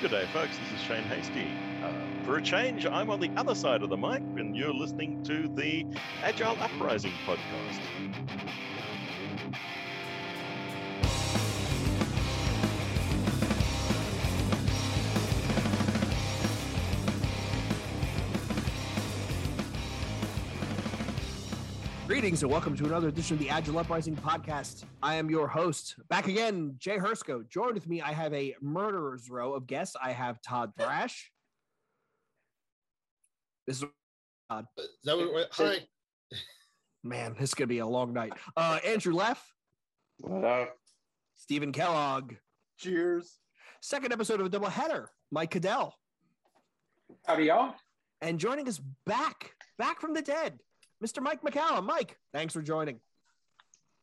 Good day, folks. This is Shane Hastie. For a change, I'm on the other side of the mic, and you're listening to the Agile Uprising podcast. Greetings and welcome to another edition of the Agile Uprising podcast. I am your host, back again, Jay Hersko. Joined with me, I have a murderer's row of guests. I have Todd Thrash. This is Todd. Hi. Man, this is going to be a long night. Andrew Leff. What up? Stephen Kellogg. Cheers. Second episode of a double header, Mike Cadell. Howdy, y'all. And joining us back from the dead, Mr. Mike McCallum. Mike, thanks for joining.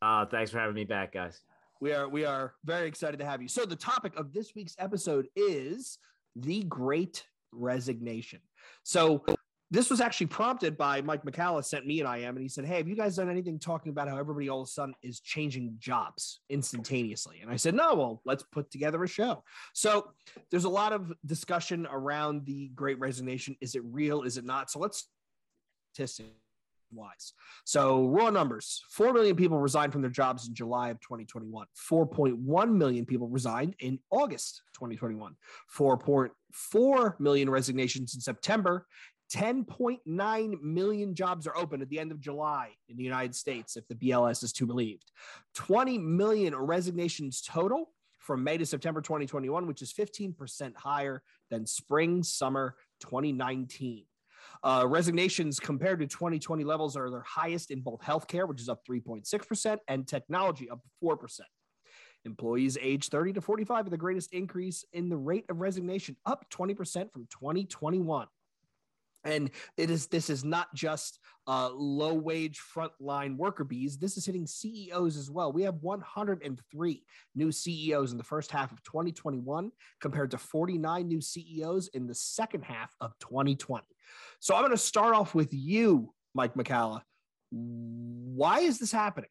Thanks for having me back, guys. We are very excited to have you. So the topic of this week's episode is the Great Resignation. So this was actually prompted by Mike McCallum, sent me an IM, and he said, hey, have you guys done anything talking about how everybody all of a sudden is changing jobs instantaneously? And I said, no, well, let's put together a show. So there's a lot of discussion around the Great Resignation. Is it real? Is it not? So let's statistics wise. So raw numbers, 4 million people resigned from their jobs in July of 2021. 4.1 million people resigned in August 2021. 4.4 million resignations in September. 10.9 million jobs are open at the end of July in the United States, if the BLS is to be believed. 20 million resignations total from May to September 2021, which is 15% higher than spring, summer 2019. Resignations compared to 2020 levels are their highest in both healthcare, which is up 3.6%, and technology, up 4%. Employees age 30 to 45 are the greatest increase in the rate of resignation, up 20% from 2021. And this is not just low-wage frontline worker bees. This is hitting CEOs as well. We have 103 new CEOs in the first half of 2021 compared to 49 new CEOs in the second half of 2020. So I'm going to start off with you, Mike McCallum. Why is this happening?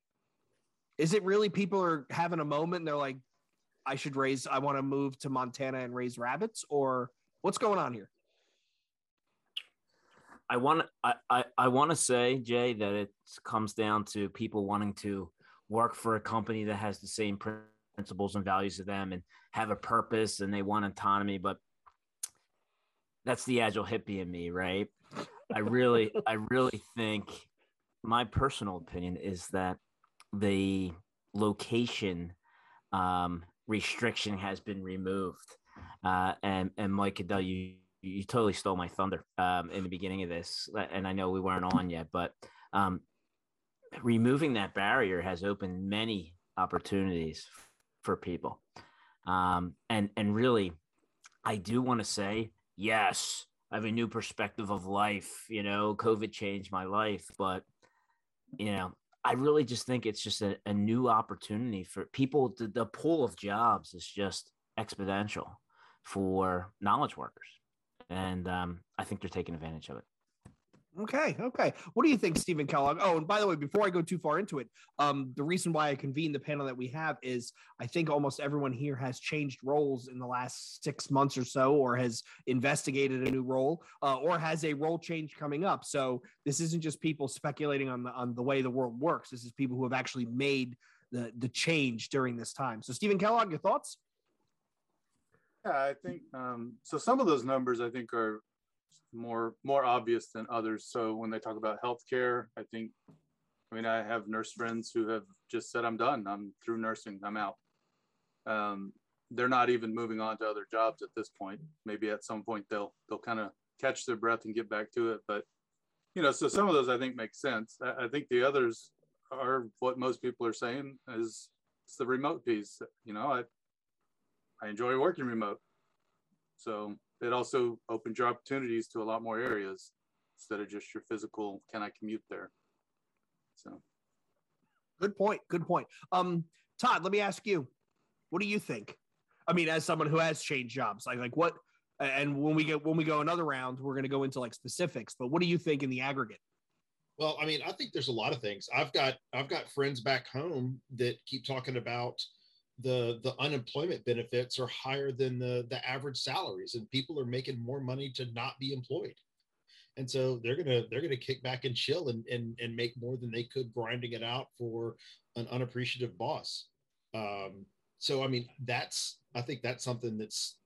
Is it really people are having a moment and they're like, I want to move to Montana and raise rabbits? Or what's going on here? I want to say, Jay, that it comes down to people wanting to work for a company that has the same principles and values of them and have a purpose, and they want autonomy. But that's the agile hippie in me, right? I really think, my personal opinion is that the location restriction has been removed, and Mike Cadell, you totally stole my thunder in the beginning of this, and I know we weren't on yet, but removing that barrier has opened many opportunities for people. And really, I do want to say, yes, I have a new perspective of life. You know, COVID changed my life, but, you know, I really just think it's just a new opportunity for people. The pool of jobs is just exponential for knowledge workers. And I think they're taking advantage of it. Okay. What do you think, Stephen Kellogg? Oh, and by the way, before I go too far into it, the reason why I convened the panel that we have is I think almost everyone here has changed roles in the last 6 months or so, or has investigated a new role, or has a role change coming up. So this isn't just people speculating on the way the world works. This is people who have actually made the change during this time. So Stephen Kellogg, your thoughts? Yeah, I think so. Some of those numbers I think are more obvious than others. So when they talk about healthcare, I have nurse friends who have just said, "I'm done. I'm through nursing. I'm out." They're not even moving on to other jobs at this point. Maybe at some point they'll kind of catch their breath and get back to it. But you know, so some of those I think make sense. I think the others are what most people are saying is it's the remote piece. You know, I enjoy working remote. So it also opens your opportunities to a lot more areas instead of just your physical, can I commute there? So. Good point. Todd, let me ask you, what do you think? I mean, as someone who has changed jobs, like what, and when we go another round, we're going to go into like specifics, but what do you think in the aggregate? Well, I mean, I think there's a lot of things. I've got friends back home that keep talking about the unemployment benefits are higher than the average salaries, and people are making more money to not be employed. And so they're gonna kick back and chill and make more than they could grinding it out for an unappreciative boss. So I mean, I think that's something that's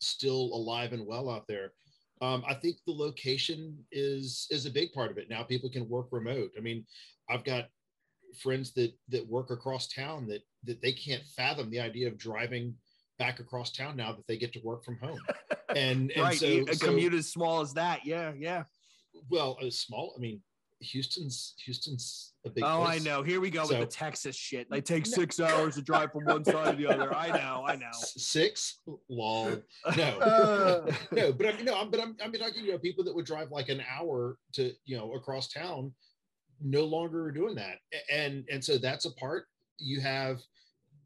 still alive and well out there. I think the location is a big part of it. Now people can work remote. I mean, I've got friends that work across town that they can't fathom the idea of driving back across town now that they get to work from home. And right. So a commute as small as that. Yeah. Well, as small, I mean, Houston's a big place. I know. Here we go with the Texas shit. They take 6 hours to drive from one side to the other. I know. Six? Lol. No. No, but I mean, like, you know, people that would drive like an hour to, you know, across town no longer are doing that. And so that's a part. You have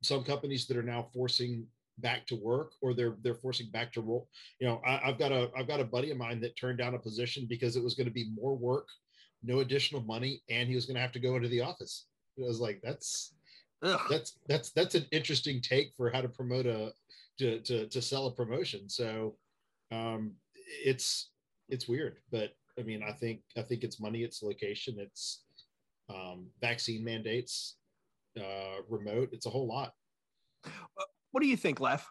some companies that are now forcing back to work, or they're forcing back to roll. You know, I've got a buddy of mine that turned down a position because it was going to be more work, no additional money, and he was going to have to go into the office. And I was like, that's an interesting take for how to promote to sell a promotion. So it's weird, but I mean, I think it's money, it's location, it's vaccine mandates, remote. It's a whole lot. What do you think, Leff?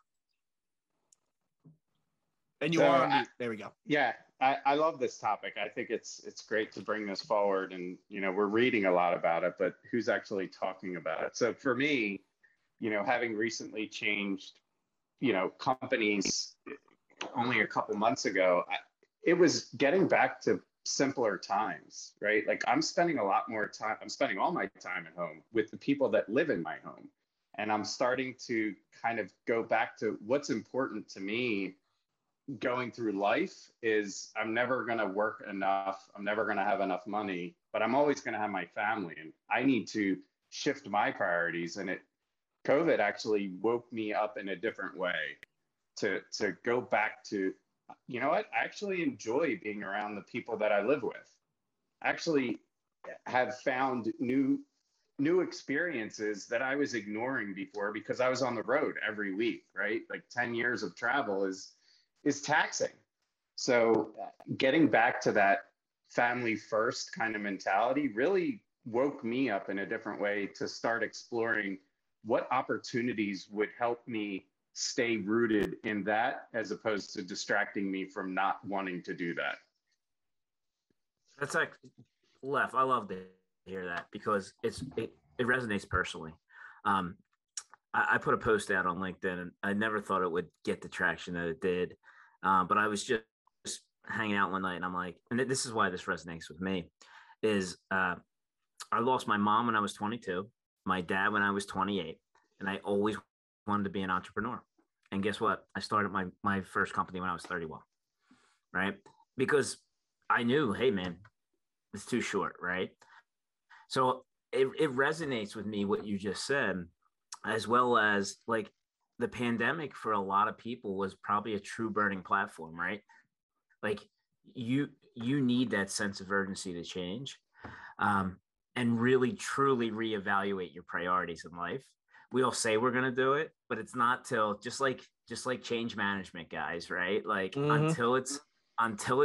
And you are there. We go. Yeah, I love this topic. I think it's great to bring this forward, and you know, we're reading a lot about it, but who's actually talking about it? So for me, you know, having recently changed, you know, companies only a couple months ago, it was getting back to simpler times, right? Like I'm spending all my time at home with the people that live in my home. And I'm starting to kind of go back to what's important to me going through life is I'm never going to work enough. I'm never going to have enough money, but I'm always going to have my family. And I need to shift my priorities. And COVID actually woke me up in a different way to go back to, you know what? I actually enjoy being around the people that I live with. I actually have found new experiences that I was ignoring before because I was on the road every week, right? Like 10 years of travel is taxing. So getting back to that family first kind of mentality really woke me up in a different way to start exploring what opportunities would help me stay rooted in that, as opposed to distracting me from not wanting to do that. That's like, Leff, I love it. Hear that, because it resonates personally. I put a post out on LinkedIn, and I never thought it would get the traction that it did, but I was just hanging out one night, and I'm like, and this is why this resonates with me, is I lost my mom when I was 22, my dad when I was 28, and I always wanted to be an entrepreneur. And guess what? I started my first company when I was 31, right? Because I knew, hey man, it's too short, right? So it resonates with me, what you just said, as well as like the pandemic for a lot of people was probably a true burning platform, right? Like you need that sense of urgency to change and really truly reevaluate your priorities in life. We all say we're going to do it, but it's not till just like change management guys, right? Like mm-hmm. until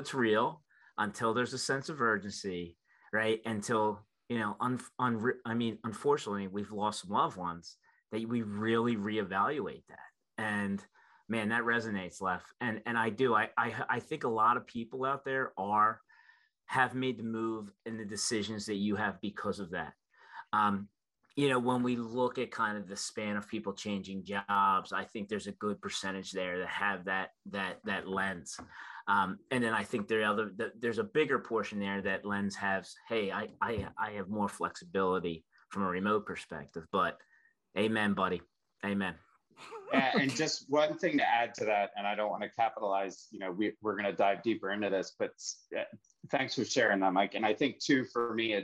it's real, until there's a sense of urgency, right? Until, you know, unfortunately, we've lost some loved ones that we really reevaluate that. And man, that resonates, Leff. And I do. I think a lot of people out there have made the move and the decisions that you have because of that. You know, when we look at kind of the span of people changing jobs, I think there's a good percentage there that have that lens. And then I think there's a bigger portion there that lens has, hey, I have more flexibility from a remote perspective, but amen, buddy. Amen. And just one thing to add to that, and I don't want to capitalize, you know, we're going to dive deeper into this, but thanks for sharing that, Mike. And I think too, for me,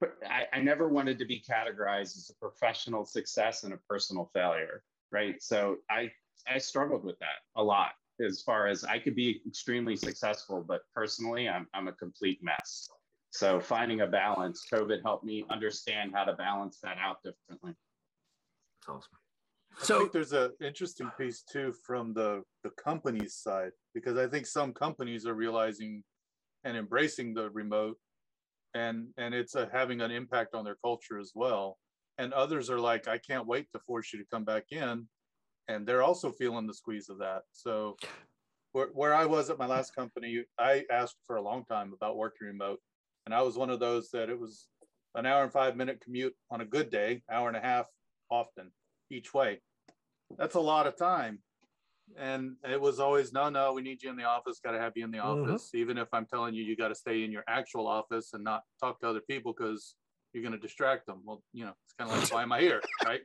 but I never wanted to be categorized as a professional success and a personal failure, right? So I struggled with that a lot, as far as I could be extremely successful, but personally, I'm a complete mess. So finding a balance, COVID helped me understand how to balance that out differently. It's awesome. So I think there's an interesting piece too from the company's side, because I think some companies are realizing and embracing the remote, and it's having an impact on their culture as well. And others are like, I can't wait to force you to come back in. And they're also feeling the squeeze of that. So where I was at my last company, I asked for a long time about working remote. And I was one of those that it was an hour and 5-minute commute on a good day, hour and a half often each way. That's a lot of time. And it was always, no, no, we need you in the office, got to have you in the office. Even if I'm telling you, you got to stay in your actual office and not talk to other people because you're going to distract them. Well, you know, it's kind of like, why am I here, right?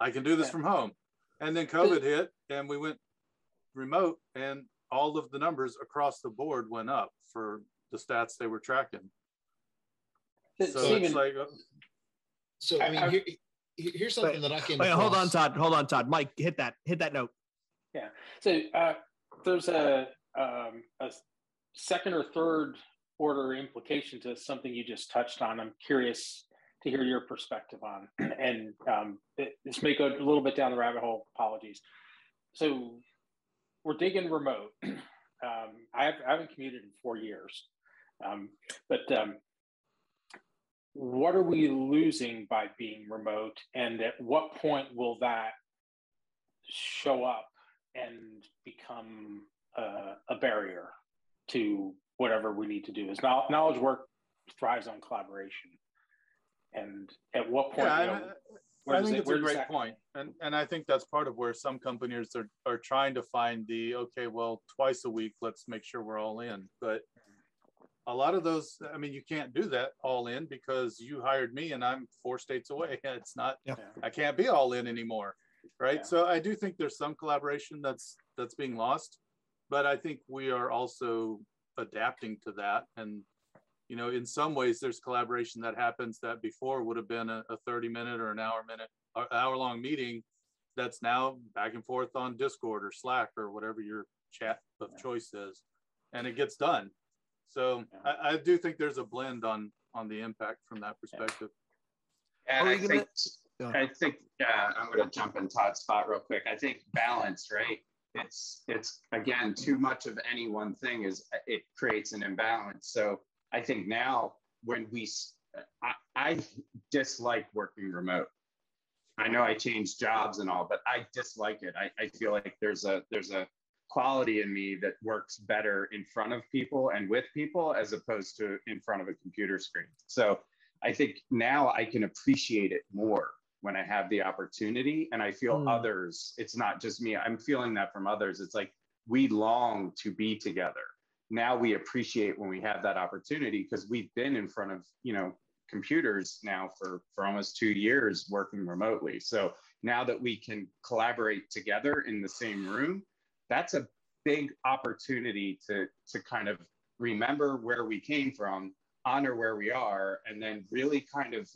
I can do this from home. And then COVID hit and we went remote, and all of the numbers across the board went up for the stats they were tracking. So Stephen, it's like, so I mean, here's something that I can. Hold on, Todd. Hold on, Todd. Mike, hit that note. Yeah. So there's a second or third order implication to something you just touched on. I'm curious to hear your perspective on, and this may go a little bit down the rabbit hole. Apologies. So we're digging remote. I haven't commuted in 4 years, but what are we losing by being remote? And at what point will that show up and become a barrier to whatever we need to do? Is knowledge work thrives on collaboration. And at what point? Yeah, I think it's a great point. And I think that's part of where some companies are trying to find the, okay, well, twice a week, let's make sure we're all in. But a lot of those, I mean, you can't do that all in because you hired me and I'm 4 states away. It's not, I can't be all in anymore, right? Yeah. So I do think there's some collaboration that's being lost, but I think we are also adapting to that. And you know, in some ways, there's collaboration that happens that before would have been a 30-minute or an hour-long meeting that's now back and forth on Discord or Slack or whatever your chat of choice is, and it gets done. So I do think there's a blend on the impact from that perspective. And I think I'm going to jump in Todd's spot real quick. I think balance, right? It's again, too much of any one thing is it creates an imbalance. So I think now when I dislike working remote. I know I changed jobs and all, but I dislike it. I feel like there's a quality in me that works better in front of people and with people as opposed to in front of a computer screen. So I think now I can appreciate it more when I have the opportunity, and I feel others, it's not just me. I'm feeling that from others. It's like, we long to be together. Now we appreciate when we have that opportunity because we've been in front of, you know, computers now for almost 2 years working remotely. So now that we can collaborate together in the same room, that's a big opportunity to kind of remember where we came from, honor where we are, and then really kind of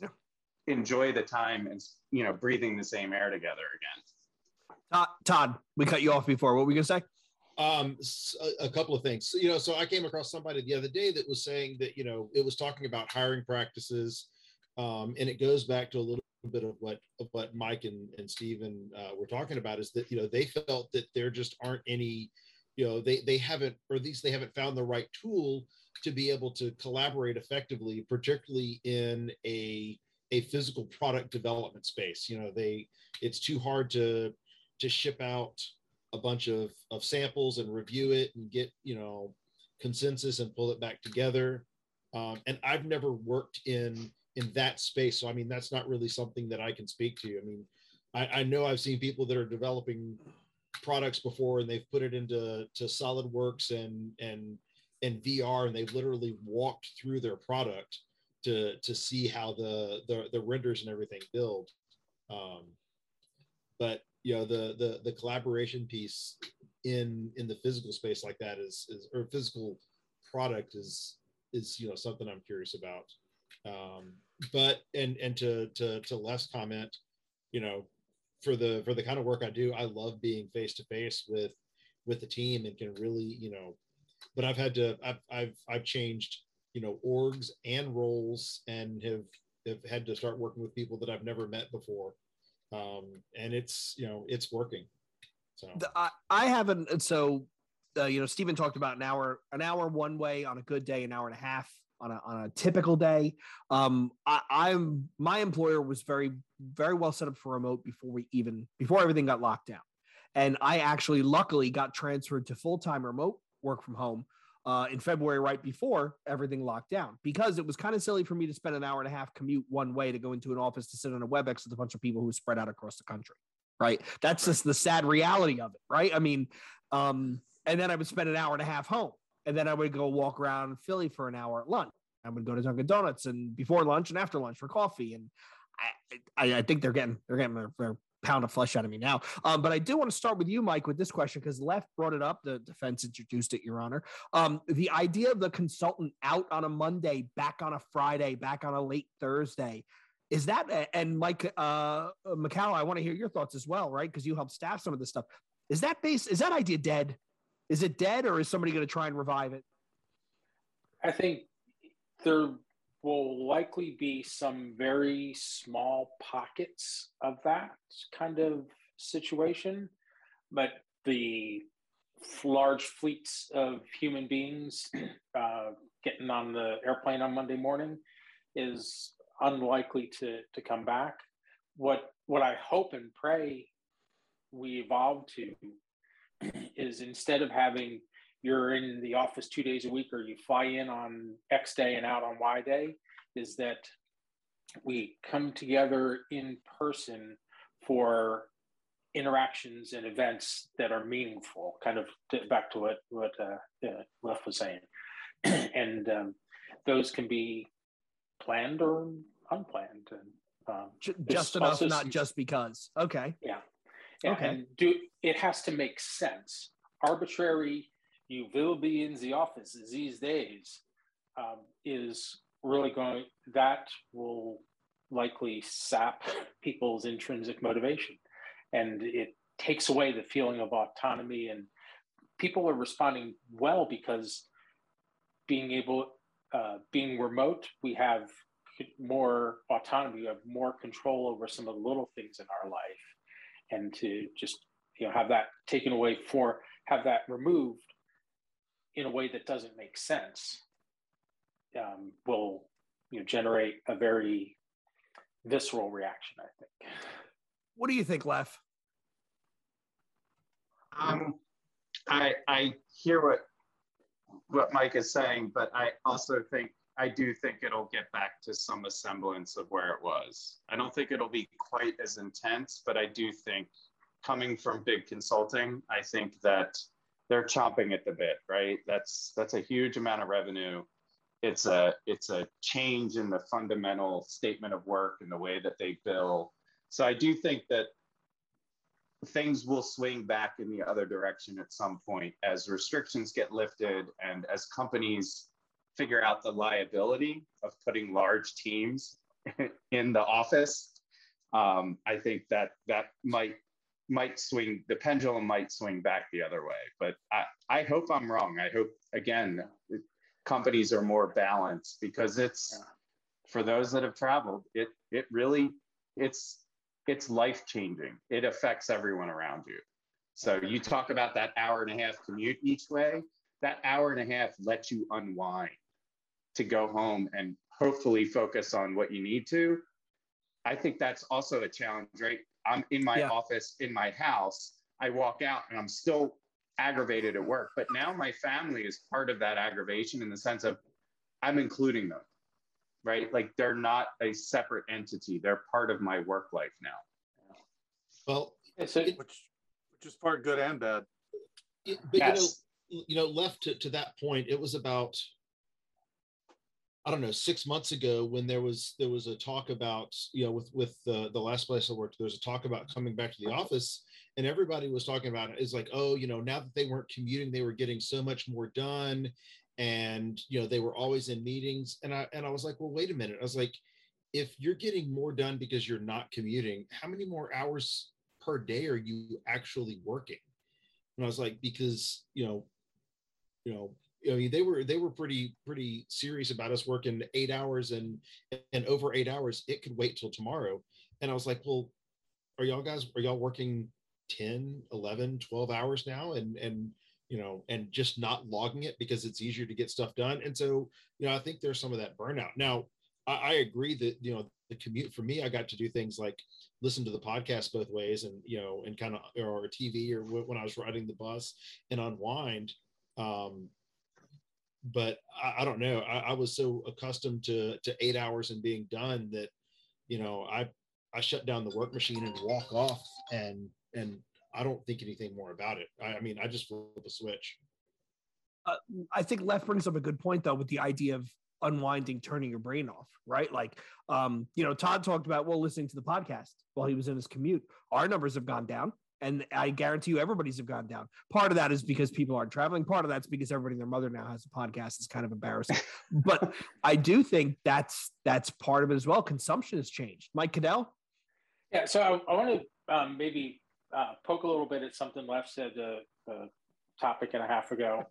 enjoy the time and, you know, breathing the same air together again. Todd, we cut you off before. What were we going to say? A couple of things, you know, so I came across somebody the other day that was saying that, you know, it was talking about hiring practices. And it goes back to a little bit of what Mike and Stephen were talking about, is that, you know, they felt that there just aren't any, you know, they haven't, or at least they haven't found the right tool to be able to collaborate effectively, particularly in a physical product development space. You know, it's too hard to ship out a bunch of samples and review it and get, you know, consensus and pull it back together. And I've never worked in that space. So, I mean, that's not really something that I can speak to. I mean, I know I've seen people that are developing products before and they've put it into SolidWorks and VR, and they've literally walked through their product to see how the renders and everything build. But you know, the collaboration piece in the physical space like that or physical product is, you know, something I'm curious about. But and to Left's comment, you know, for the kind of work I do, I love being face to face with the team and can really, you know, but I've changed, you know, orgs and roles and have had to start working with people that I've never met before. And it's, you know, it's working. So I haven't, so, you know, Stephen talked about an hour one way on a good day, an hour and a half on a typical day. My employer was very, very well set up for remote before everything got locked down. And I actually luckily got transferred to full-time remote work from home in February, right before everything locked down, because it was kind of silly for me to spend an hour and a half commute one way to go into an office to sit on a WebEx with a bunch of people who were spread out across the country. Right. That's just the sad reality of it. Right. I mean, and then I would spend an hour and a half home, and then I would go walk around Philly for an hour at lunch. I would go to Dunkin' Donuts and before lunch and after lunch for coffee. And I think they're getting their pound of flesh out of me now. But I do want to start with you, Mike, with this question, because Leff brought it up. The defense introduced it, Your Honor. The idea of the consultant out on a Monday, back on a Friday, back on a late Thursday. Is that, and Mike McCallum, I want to hear your thoughts as well, right? Because you help staff some of this stuff. Is that idea dead? Is it dead, or is somebody going to try and revive it? I think there will likely be some very small pockets of that kind of situation, but the large fleets of human beings getting on the airplane on Monday morning is unlikely to come back. What I hope and pray we evolve to is, instead of having you're in the office 2 days a week, or you fly in on X day and out on Y day, is that we come together in person for interactions and events that are meaningful, kind of back to what Leff was saying. And those can be planned or unplanned. And, just enough, not some, just because. Okay. Yeah. Okay. And it has to make sense. Arbitrary, you will be in the offices these days, is really going, that will likely sap people's intrinsic motivation. And it takes away the feeling of autonomy, and people are responding well because being remote, we have more autonomy, we have more control over some of the little things in our life. And to just, you know, have that taken away, have that removed in a way that doesn't make sense, will, you know, generate a very visceral reaction, I think. What do you think, Leff? I hear what Mike is saying, but I also think it'll get back to some semblance of where it was. I don't think it'll be quite as intense, but I do think, coming from big consulting, I think that they're chomping at the bit, right? That's a huge amount of revenue. It's a change in the fundamental statement of work and the way that they bill. So I do think that things will swing back in the other direction at some point as restrictions get lifted and as companies figure out the liability of putting large teams in the office. I think that might swing, the pendulum might swing back the other way, but I hope I'm wrong. I hope, again, companies are more balanced, because for those that have traveled, it's life-changing. It affects everyone around you. So you talk about that hour and a half commute each way, that hour and a half lets you unwind to go home and hopefully focus on what you need to. I think that's also a challenge, right? I'm in my office, in my house, I walk out and I'm still aggravated at work, but now my family is part of that aggravation, in the sense of I'm including them, right? Like, they're not a separate entity. They're part of my work life now. Well, which is part good and bad. You know, Leff, to that point, it was about, I don't know, 6 months ago when there was a talk about, you know, with the last place I worked, there was a talk about coming back to the office, and everybody was talking about it. It's like, oh, you know, now that they weren't commuting, they were getting so much more done, and, you know, they were always in meetings. And I was like, well, wait a minute. I was like, if you're getting more done because you're not commuting, how many more hours per day are you actually working? And I was like, because, you know, I mean, they were pretty serious about us working 8 hours and over 8 hours. It could wait till tomorrow. And I was like, well, are y'all working 10, 11, 12 hours now and you know, and just not logging it because it's easier to get stuff done? And so, you know, I think there's some of that burnout. Now, I agree that, you know, the commute for me, I got to do things like listen to the podcast both ways and, you know, and kind of, or TV or when I was riding the bus and unwind. But I don't know, I was so accustomed to 8 hours and being done that, you know, I shut down the work machine and walk off and I don't think anything more about it. I mean, I just flip a switch. I think Leff brings up a good point, though, with the idea of unwinding, turning your brain off, right? Like, you know, Todd talked about, well, listening to the podcast while he was in his commute. Our numbers have gone down, and I guarantee you everybody's have gone down. Part of that is because people aren't traveling. Part of that's because everybody and their mother now has a podcast. It's kind of embarrassing. But I do think that's part of it as well. Consumption has changed. Mike Cadell? Yeah, so I want to maybe poke a little bit at something Leff said a topic and a half ago.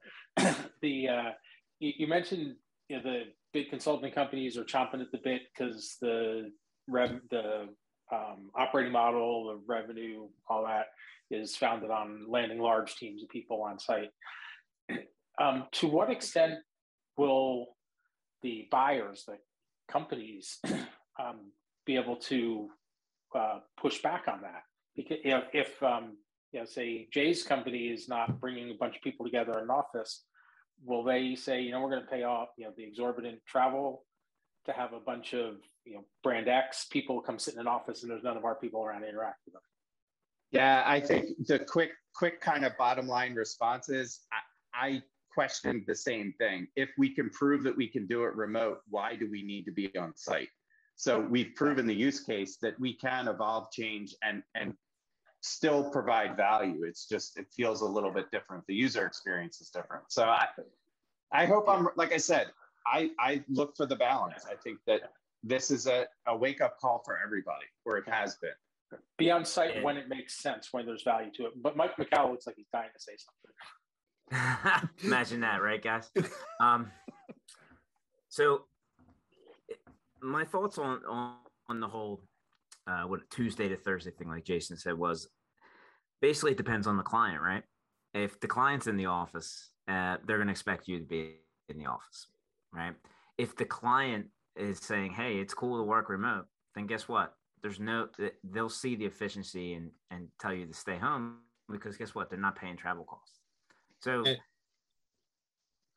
You mentioned, you know, the big consulting companies are chomping at the bit because the operating model, the revenue, all that is founded on landing large teams of people on site. To what extent will the buyers, the companies, be able to push back on that? Because if you know, say Jay's company is not bringing a bunch of people together in an office, will they say, you know, we're going to pay off, you know, the exorbitant travel to have a bunch of, you know, brand X people come sit in an office and there's none of our people around to interact with them? Yeah, I think the quick kind of bottom line response is I questioned the same thing. If we can prove that we can do it remote, why do we need to be on site? So we've proven the use case that we can evolve, change, and still provide value. It's just, it feels a little bit different. The user experience is different. So I hope I'm, like I said, I look for the balance. I think that this is a wake up call for everybody, or it has been. Be on site when it makes sense, when there's value to it. But Mike McCallum looks like he's dying to say something. Imagine that, right, guys? So my thoughts on the whole Tuesday to Thursday thing, like Jason said, was basically it depends on the client, right? If the client's in the office, they're going to expect you to be in the office, right? If the client is saying, hey, it's cool to work remote, then guess what? They'll see the efficiency and tell you to stay home because guess what? They're not paying travel costs. So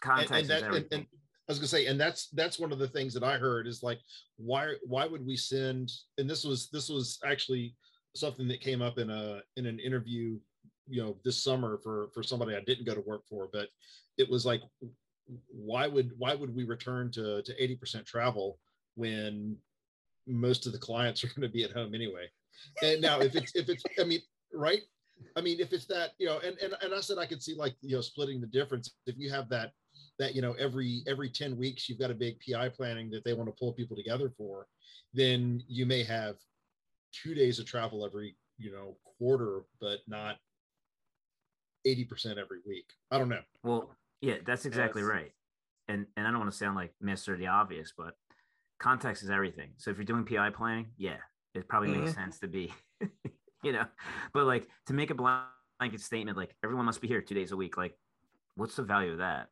context is everything. And I was gonna say, and that's one of the things that I heard is like, why would we send? And this was actually something that came up in an interview, you know, this summer for somebody I didn't go to work for, but it was like, why would we return to 80% travel when most of the clients are going to be at home anyway? And now if it's, I mean, right? I mean, if it's that, you know, and I said I could see, like, you know, splitting the difference if you have that, you know, every 10 weeks, you've got a big PI planning that they want to pull people together for, then you may have 2 days of travel every, you know, quarter, but not 80% every week. I don't know. Well, yeah, that's exactly right. And I don't want to sound like Mr. The Obvious, but context is everything. So if you're doing PI planning, yeah, it probably makes sense to be, you know, but like to make a blanket statement, like everyone must be here 2 days a week. Like, what's the value of that?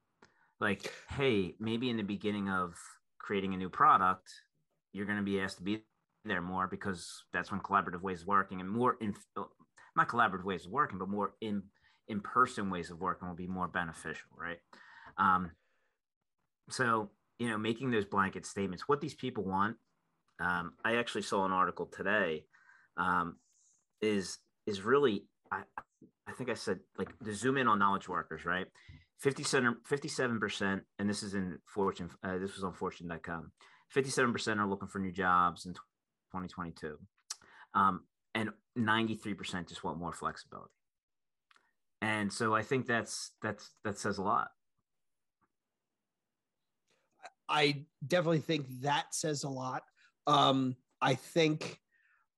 Like, hey, maybe in the beginning of creating a new product, you're going to be asked to be there more because that's when collaborative ways of working and more not collaborative ways of working, but more in-person ways of working will be more beneficial, right? So, you know, making those blanket statements, what these people want, I actually saw an article today, is really, I think I said, like, the zoom in on knowledge workers, right? 57%, and this is in Fortune, this was on Fortune.com, 57% are looking for new jobs in 2022. And 93% just want more flexibility. And so I think that says a lot. I definitely think that says a lot. I think,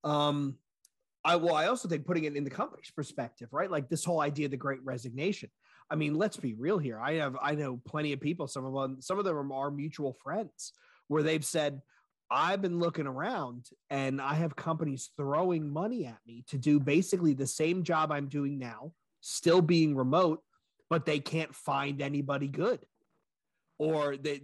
I also think putting it in the company's perspective, right? Like this whole idea of the Great Resignation. I mean, let's be real here. I know plenty of people, some of them are our mutual friends, where they've said, I've been looking around and I have companies throwing money at me to do basically the same job I'm doing now, still being remote, but they can't find anybody good. Or they've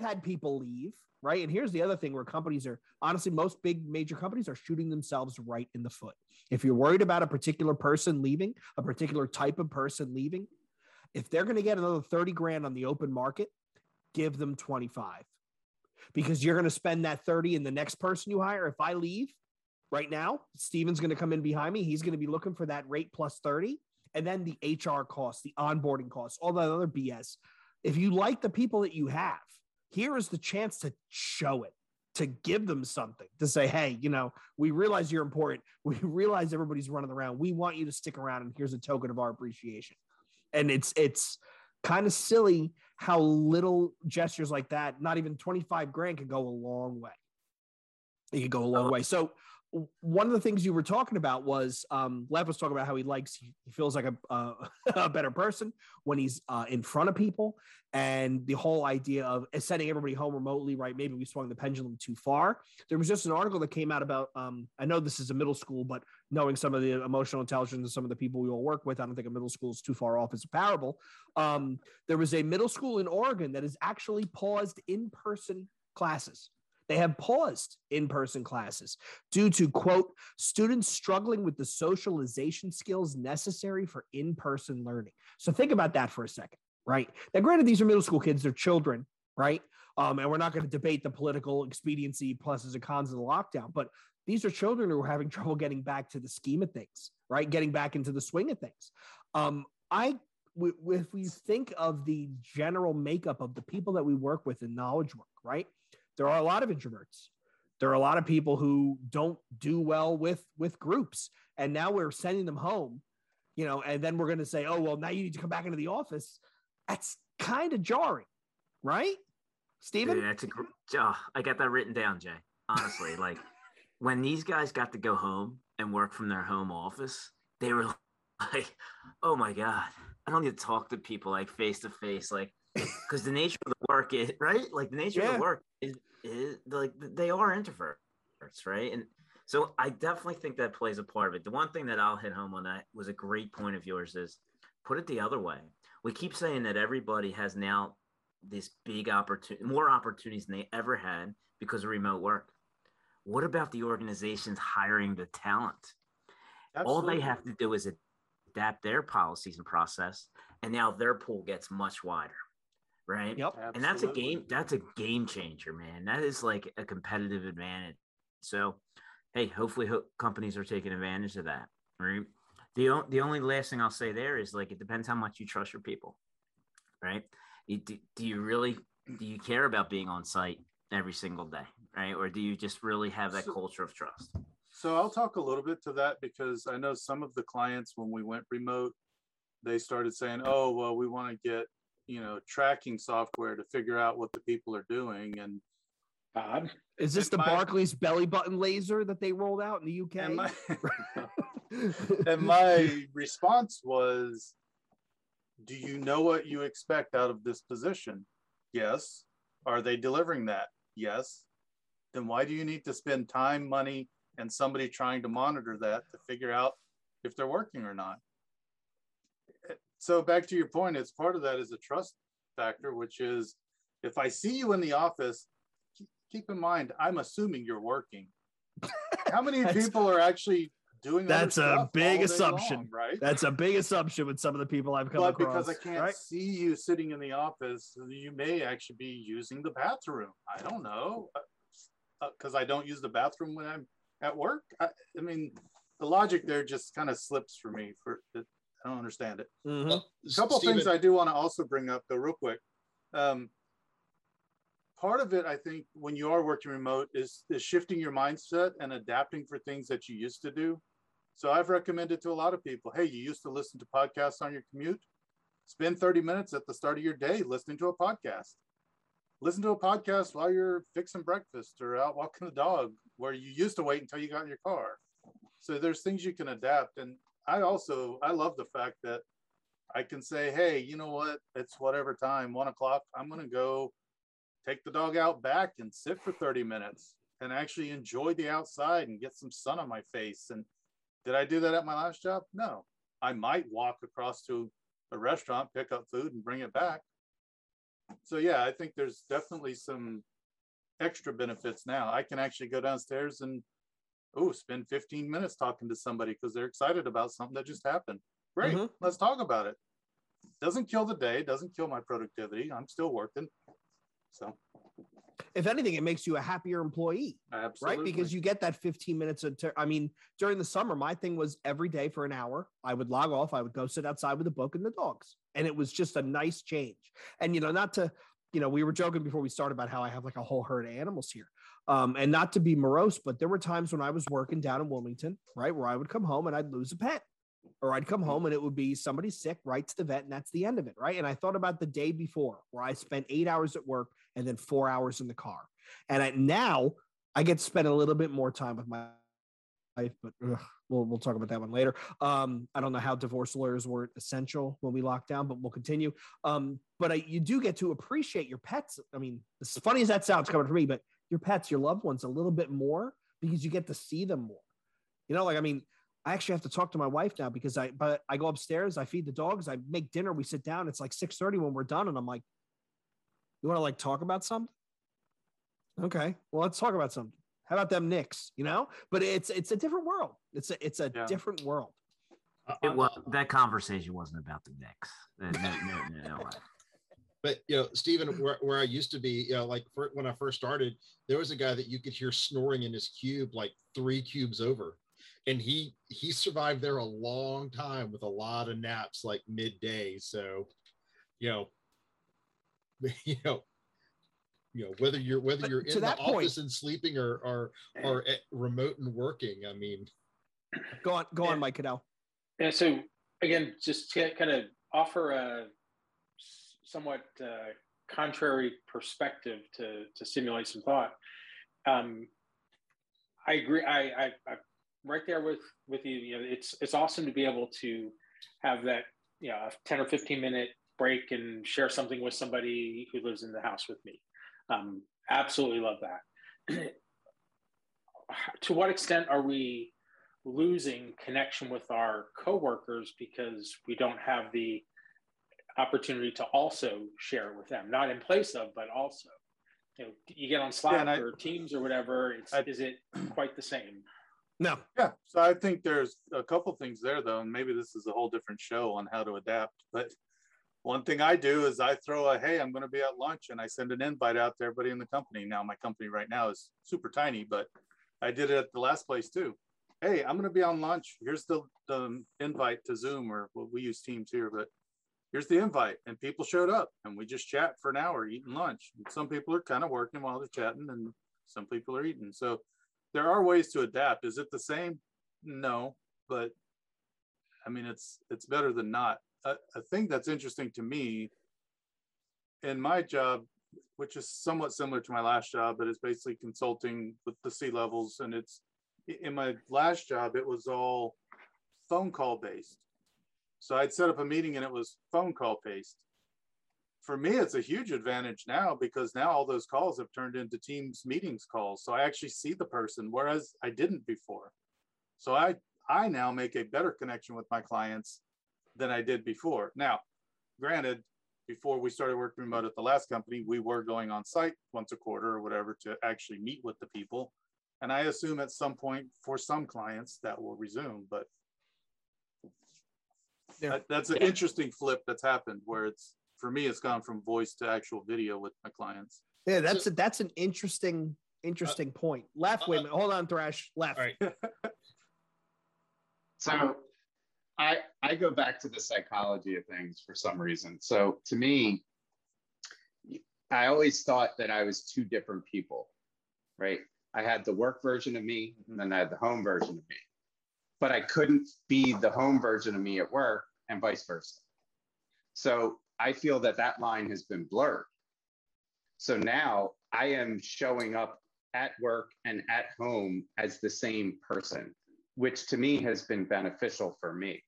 had people leave, right? And here's the other thing where companies are, honestly, most big major companies are shooting themselves right in the foot. If you're worried about a particular person leaving, a particular type of person leaving, if they're going to get another 30 grand on the open market, give them 25, because you're going to spend that 30 in the next person you hire. If I leave right now, Steven's going to come in behind me. He's going to be looking for that rate plus 30. And then the HR costs, the onboarding costs, all that other BS. If you like the people that you have, here is the chance to show it, to give them something, to say, hey, you know, we realize you're important. We realize everybody's running around. We want you to stick around, and here's a token of our appreciation. And it's kind of silly how little gestures like that, not even 25 grand, could go a long way. It could go a long way. So one of the things you were talking about was Lev was talking about how he feels like a better person when he's in front of people, and the whole idea of sending everybody home remotely, right? Maybe we swung the pendulum too far. There was just an article that came out about, I know this is a middle school, but knowing some of the emotional intelligence of some of the people we all work with, I don't think a middle school is too far off as a parable. There was a middle school in Oregon that has actually paused in-person classes. They have paused in-person classes due to, quote, students struggling with the socialization skills necessary for in-person learning. So think about that for a second, right? Now, granted, these are middle school kids, they're children, right? And we're not going to debate the political expediency pluses and cons of the lockdown, but these are children who are having trouble getting back to the scheme of things, right? Getting back into the swing of things. If we think of the general makeup of the people that we work with in knowledge work, right? There are a lot of introverts. There are a lot of people who don't do well with groups. And now we're sending them home, you know, and then we're going to say, oh, well, now you need to come back into the office. That's kind of jarring, right, Stephen? Yeah, I got that written down, Jay. Honestly, like when these guys got to go home and work from their home office, they were like, oh, my God, I don't need to talk to people like face to face, like, because the nature of the work is right. Like the nature of the work is like they are introverts, right? And so I definitely think that plays a part of it. The one thing that I'll hit home on that was a great point of yours is put it the other way. We keep saying that everybody has now this big opportunity, more opportunities than they ever had because of remote work. What about the organizations hiring the talent? Absolutely. All they have to do is adapt their policies and process, and now their pool gets much wider. Right. Yep. And that's a game changer, man. That is like a competitive advantage. So, hey, hopefully companies are taking advantage of that. Right. The only last thing I'll say there is like, it depends how much you trust your people. Right. Do you care about being on site every single day? Right. Or do you just really have that culture of trust? So I'll talk a little bit to that because I know some of the clients, when we went remote, they started saying, oh, well, we want to get, you know, tracking software to figure out what the people are doing. And is this the Barclays belly button laser that they rolled out in the UK? And my response was, do you know what you expect out of this position? Yes. Are they delivering that? Yes. Then why do you need to spend time, money, and somebody trying to monitor that to figure out if they're working or not? So back to your point, it's part of that is a trust factor, which is if I see you in the office, keep in mind, I'm assuming you're working. How many people are actually doing that? That's a big assumption, right? That's a big assumption with some of the people I've come across. But because I can't see you sitting in the office, you may actually be using the bathroom. I don't know, because I don't use the bathroom when I'm at work. I mean, the logic there just kind of slips for me I don't understand it. Mm-hmm. A couple things I do want to also bring up though real quick. Part of it, I think, when you are working remote is shifting your mindset and adapting for things that you used to do. So I've recommended to a lot of people, hey, you used to listen to podcasts on your commute. Spend 30 minutes at the start of your day listening to a podcast. Listen to a podcast while you're fixing breakfast or out walking the dog, where you used to wait until you got in your car. So there's things you can adapt. And I love the fact that I can say, hey, you know what? It's whatever time, 1 o'clock. I'm going to go take the dog out back and sit for 30 minutes and actually enjoy the outside and get some sun on my face. And did I do that at my last job? No. I might walk across to a restaurant, pick up food and bring it back. So yeah, I think there's definitely some extra benefits now. I can actually go downstairs and spend 15 minutes talking to somebody because they're excited about something that just happened. Great, let's talk about it. Doesn't kill the day, doesn't kill my productivity. I'm still working. So if anything, it makes you a happier employee. Absolutely. Right? Because you get that 15 minutes. During the summer, my thing was every day for an hour, I would log off. I would go sit outside with a book and the dogs. And it was just a nice change. And, we were joking before we started about how I have like a whole herd of animals here. And not to be morose, but there were times when I was working down in Wilmington, right, where I would come home and I'd lose a pet. Or I'd come home and it would be somebody sick, right to the vet, and that's the end of it, right? And I thought about the day before where I spent 8 hours at work and then 4 hours in the car. And now I get to spend a little bit more time with my wife, but we'll talk about that one later. I don't know how divorce lawyers weren't essential when we locked down, but we'll continue. You do get to appreciate your pets. I mean, as funny as that sounds coming from me, but your pets, your loved ones a little bit more because you get to see them more. I actually have to talk to my wife now because I go upstairs, I feed the dogs, I make dinner, we sit down. It's like 6:30 when we're done. And I'm like, you want to like talk about something? Okay, well, let's talk about something. How about them Knicks, But it's a different world. It's a different world. That conversation wasn't about the Knicks. No. But, Stephen, where I used to be, when I first started, there was a guy that you could hear snoring in his cube, like 3 cubes over. And he survived there a long time with a lot of naps, like midday. So, whether you're in the office and sleeping or at remote and working, I mean, go on, Mike Cadell. Yeah. So again, just to kind of offer a somewhat contrary perspective to stimulate some thought. I agree. I right there with you, it's awesome to be able to have that, a 10 or 15 minute break and share something with somebody who lives in the house with me. Absolutely love that. To what extent are we losing connection with our coworkers because we don't have the opportunity to also share it with them? Not in place of, but also, you get on Slack or Teams or whatever. Is it quite the same? No. Yeah. So I think there's a couple things there, though, and maybe this is a whole different show on how to adapt. But one thing I do is I throw hey, I'm going to be at lunch, and I send an invite out to everybody in the company. Now, my company right now is super tiny, but I did it at the last place, too. Hey, I'm going to be on lunch. Here's the invite to Zoom, or we use Teams here, but here's the invite. And people showed up, and we just chat for an hour eating lunch. And some people are kind of working while they're chatting, and some people are eating. So there are ways to adapt. Is it the same? No, but I mean, it's better than not. A thing that's interesting to me in my job, which is somewhat similar to my last job, but it's basically consulting with the C-levels. And it's in my last job, it was all phone call based. So I'd set up a meeting and it was phone call based. For me, it's a huge advantage now because now all those calls have turned into Teams meetings calls. So I actually see the person, whereas I didn't before. So I now make a better connection with my clients than I did before. Now, granted, before we started working remote at the last company, we were going on site once a quarter or whatever to actually meet with the people. And I assume at some point for some clients that will resume, but that's an interesting flip that's happened where it's, for me, it's gone from voice to actual video with my clients. Yeah, that's an interesting point. Left, wait a minute. Hold on, Thrash. Left. Right. So I go back to the psychology of things for some reason. So to me, I always thought that I was two different people, right? I had the work version of me, and then I had the home version of me. But I couldn't be the home version of me at work and vice versa. So I feel that line has been blurred. So now I am showing up at work and at home as the same person, which to me has been beneficial for me.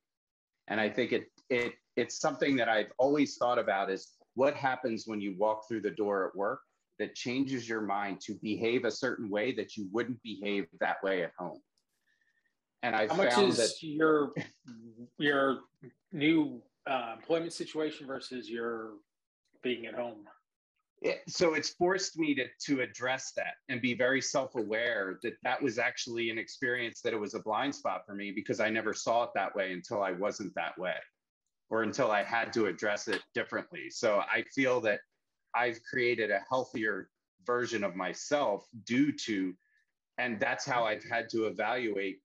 And I think it's something that I've always thought about is what happens when you walk through the door at work that changes your mind to behave a certain way that you wouldn't behave that way at home. And I found that— How much is your new employment situation versus your being at home? So it's forced me to address that and be very self-aware that that was actually an experience, that it was a blind spot for me, because I never saw it that way until I wasn't that way, or until I had to address it differently. So I feel that I've created a healthier version of myself due to, and that's how I've had to evaluate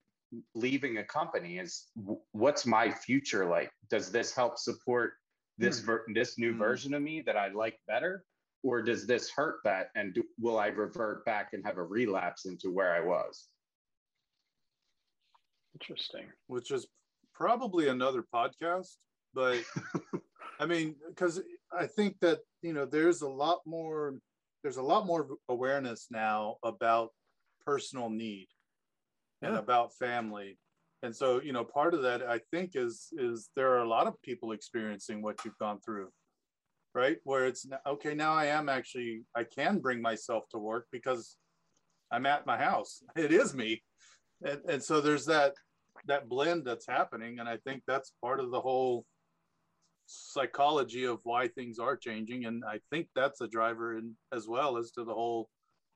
leaving a company, is what's my future like? Does this help support this, this new version of me that I like better? Or does this hurt that, and will I revert back and have a relapse into where I was? Interesting. Which is probably another podcast, but I mean, because I think that, you know, there's a lot more awareness now about personal need and about family. And so, you know, part of that, I think, is there are a lot of people experiencing what you've gone through. Right? Where it's, okay, now I am actually, I can bring myself to work because I'm at my house. It is me. And so there's that blend that's happening. And I think that's part of the whole psychology of why things are changing. And I think that's a driver in, as well as to the whole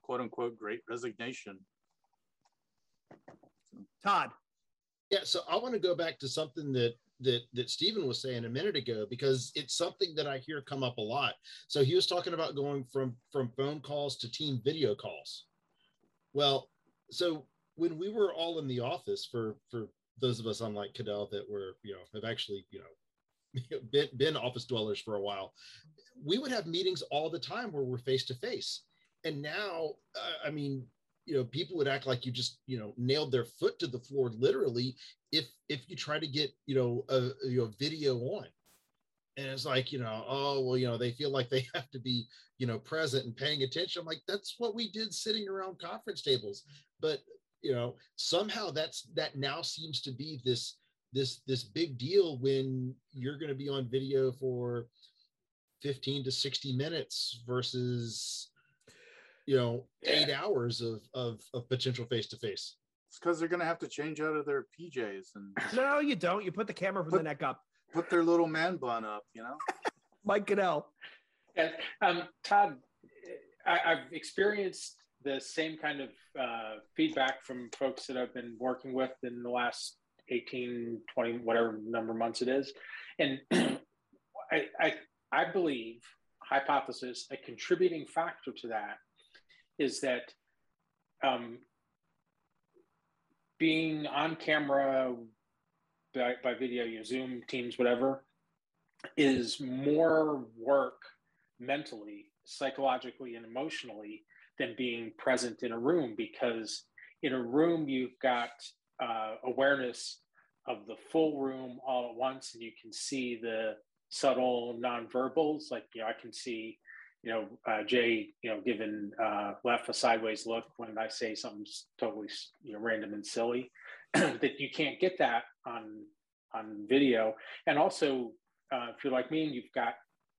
quote unquote great resignation. Todd. Yeah, so I want to go back to something that Stephen was saying a minute ago, because it's something that I hear come up a lot. So he was talking about going from phone calls to team video calls. Well, so when we were all in the office, for those of us unlike Cadell that were, you know, have actually, you know, been office dwellers for a while, we would have meetings all the time where we're face to face. And now, I mean, you know, people would act like you just, you know, nailed their foot to the floor, literally, if you try to get, you know, a video on. And it's like, you know, oh, well, you know, they feel like they have to be, you know, present and paying attention. I'm like, that's what we did sitting around conference tables. But, you know, somehow that now seems to be this big deal when you're going to be on video for 15 to 60 minutes versus, you know, 8 hours of potential face-to-face. It's because they're going to have to change out of their PJs. And no, you don't. You put the camera from the neck up. Put their little man bun up, you know? Mike Cadell. Yeah, Todd, I've experienced the same kind of feedback from folks that I've been working with in the last 18, 20, whatever number of months it is. And I believe, hypothesis, a contributing factor to that is that being on camera by video, you know, Zoom, Teams, whatever, is more work mentally, psychologically, and emotionally than being present in a room, because in a room you've got awareness of the full room all at once, and you can see the subtle nonverbals. Like, you know, I can see, you know, Jay, you know, giving Leff a sideways look when I say something's totally, you know, random and silly, that you can't get that on video. And also, if you're like me and you've got,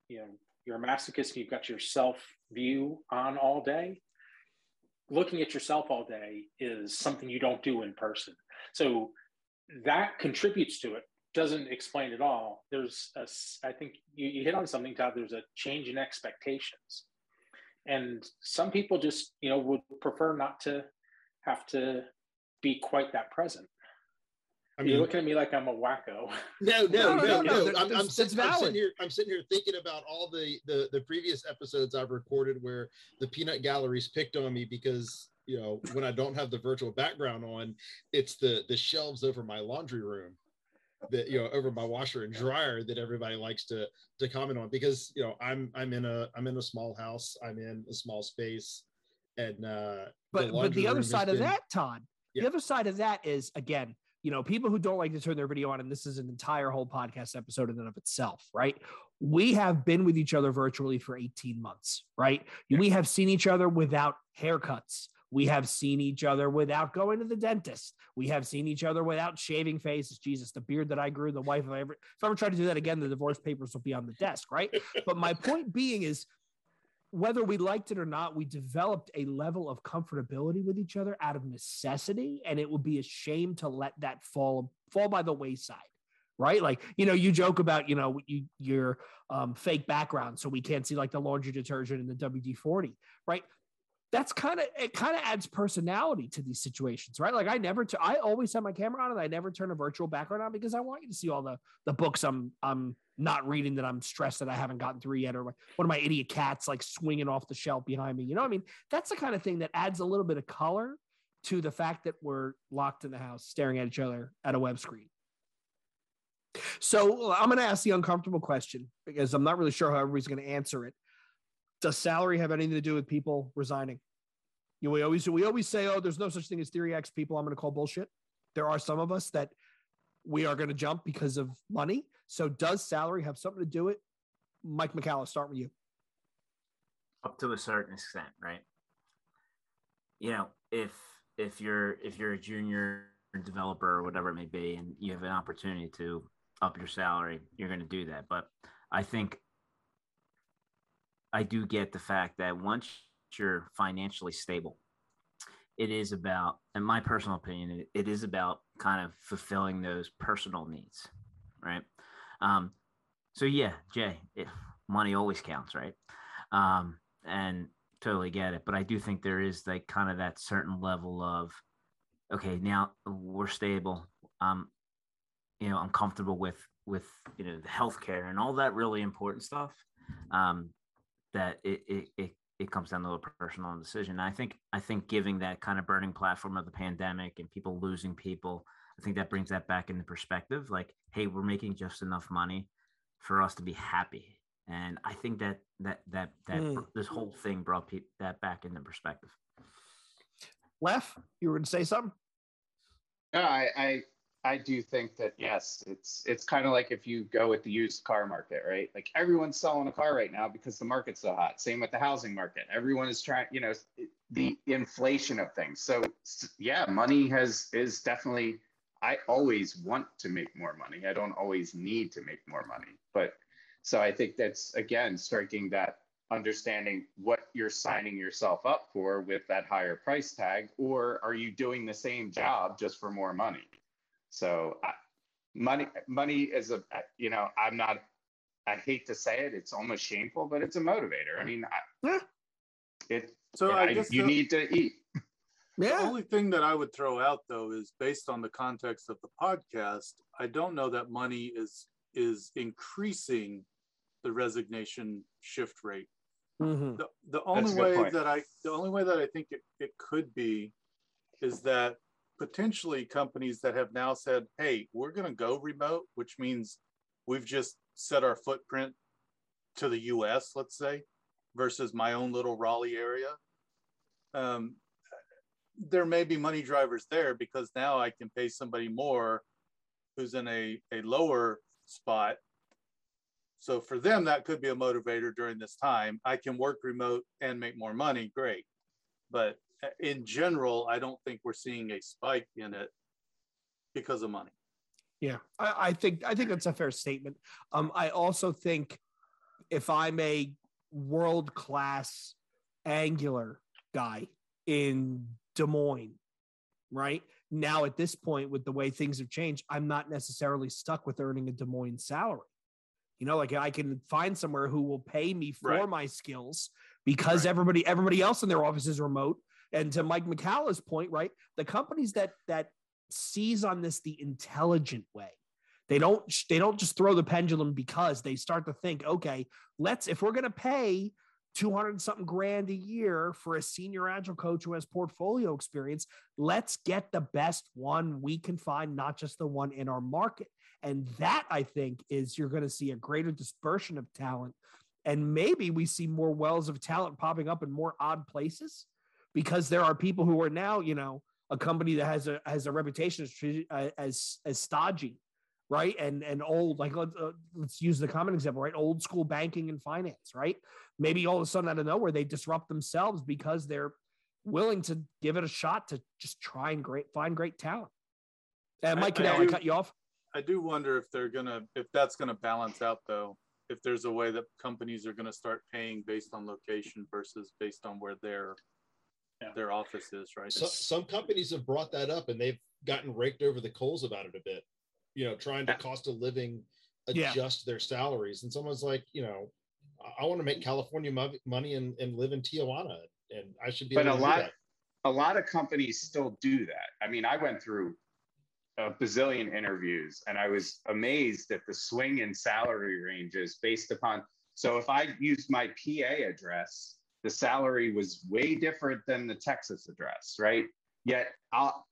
you know, you're a masochist, you've got your self view on all day, looking at yourself all day is something you don't do in person. So that contributes to it. Doesn't explain it all. There's I think you hit on something, Todd. There's a change in expectations, and some people just, you know, would prefer not to have to be quite that present. I mean, you're looking at me like I'm a wacko. No. I'm sitting here thinking about all the previous episodes I've recorded where the peanut galleries picked on me because, you know, when I don't have the virtual background on, it's the shelves over my laundry room, that, you know, over my washer and dryer, that everybody likes to comment on, because, you know, I'm in a small house, I'm in a small space, and but the other side of that, Todd, the other side of that is, again, you know, people who don't like to turn their video on, and this is an entire whole podcast episode in and of itself, right? We have been with each other virtually for 18 months, right? We have seen each other without haircuts. We have seen each other without going to the dentist. We have seen each other without shaving faces. Jesus, the beard that I grew, the wife of every. If I ever tried to do that again, the divorce papers will be on the desk, right? But my point being is, whether we liked it or not, we developed a level of comfortability with each other out of necessity. And it would be a shame to let that fall by the wayside. Right. Like, you know, you joke about, you know, your fake background. So we can't see like the laundry detergent and the WD-40. Right. That's it kind of adds personality to these situations. Right. Like I always have my camera on and I never turn a virtual background on because I want you to see all the books I'm not reading that I'm stressed that I haven't gotten through yet. Or one of my idiot cats like swinging off the shelf behind me. You know what I mean? That's the kind of thing that adds a little bit of color to the fact that we're locked in the house staring at each other at a web screen. So I'm going to ask the uncomfortable question because I'm not really sure how everybody's going to answer it. Does salary have anything to do with people resigning? You know, we always say, oh, there's no such thing as Theory X people. I'm going to call bullshit. There are some of us that we are going to jump because of money. So does salary have something to do with it? Mike McCallum, start with you. Up to a certain extent, right? You know, if you're a junior developer or whatever it may be, and you have an opportunity to up your salary, you're going to do that. But I think I do get the fact that once you're financially stable, it is about, in my personal opinion, it is about kind of fulfilling those personal needs, right? So yeah, Jay, money always counts, right? And totally get it. But I do think there is like kind of that certain level of, okay, now we're stable. You know, I'm comfortable with you know, the healthcare and all that really important stuff. That it comes down to a personal decision. I think giving that kind of burning platform of the pandemic and people losing people, I think that brings that back into perspective. Like, hey, we're making just enough money for us to be happy. And I think that this whole thing brought that back into perspective. Leff, you were going to say something? No, I do think that, yes, it's kind of like if you go with the used car market, right? Like everyone's selling a car right now because the market's so hot. Same with the housing market. Everyone is trying, you know, the inflation of things. So yeah, money is definitely, I always want to make more money. I don't always need to make more money. But so I think that's, again, striking that understanding what you're signing yourself up for with that higher price tag, or are you doing the same job just for more money? So money is a, you know, I hate to say it, it's almost shameful, but it's a motivator. I mean, you need to eat. Yeah. The only thing that I would throw out though, is based on the context of the podcast, I don't know that money is increasing the resignation shift rate. Mm-hmm. The only way that I think it could be is that potentially companies that have now said, hey, we're going to go remote, which means we've just set our footprint to the US, let's say, versus my own little Raleigh area. There may be money drivers there because now I can pay somebody more who's in a lower spot. So for them, that could be a motivator during this time. I can work remote and make more money, great. But in general, I don't think we're seeing a spike in it because of money. Yeah, I think that's a fair statement. I also think if I'm a world-class Angular guy in Des Moines, right? Now at this point, with the way things have changed, I'm not necessarily stuck with earning a Des Moines salary. You know, like I can find somewhere who will pay me for my skills because everybody else in their office is remote. And to Mike McCallum's point, right, the companies that seize on this the intelligent way, they don't just throw the pendulum because they start to think, okay, if we're going to pay 200 something grand a year for a senior agile coach who has portfolio experience, let's get the best one we can find, not just the one in our market. And that, I think, is you're going to see a greater dispersion of talent. And maybe we see more wells of talent popping up in more odd places because there are people who are now, you know, a company that has a reputation as stodgy, right? And old, like let's use the common example, right? Old school banking and finance, right? Maybe all of a sudden out of nowhere, they disrupt themselves because they're willing to give it a shot to just try and find great talent. And Mike Cadell, I cut you off. I do wonder if that's going to balance out though, if there's a way that companies are going to start paying based on location versus based on where their office is, right? Some companies have brought that up and they've gotten raked over the coals about it a bit, you know, trying to cost of living adjust their salaries. And someone's like, you know, I want to make California money and live in Tijuana, and I should be able to do that. A lot of companies still do that. I mean, I went through a bazillion interviews and I was amazed at the swing in salary ranges based upon, so if I used my PA address, the salary was way different than the Texas address, right? Yet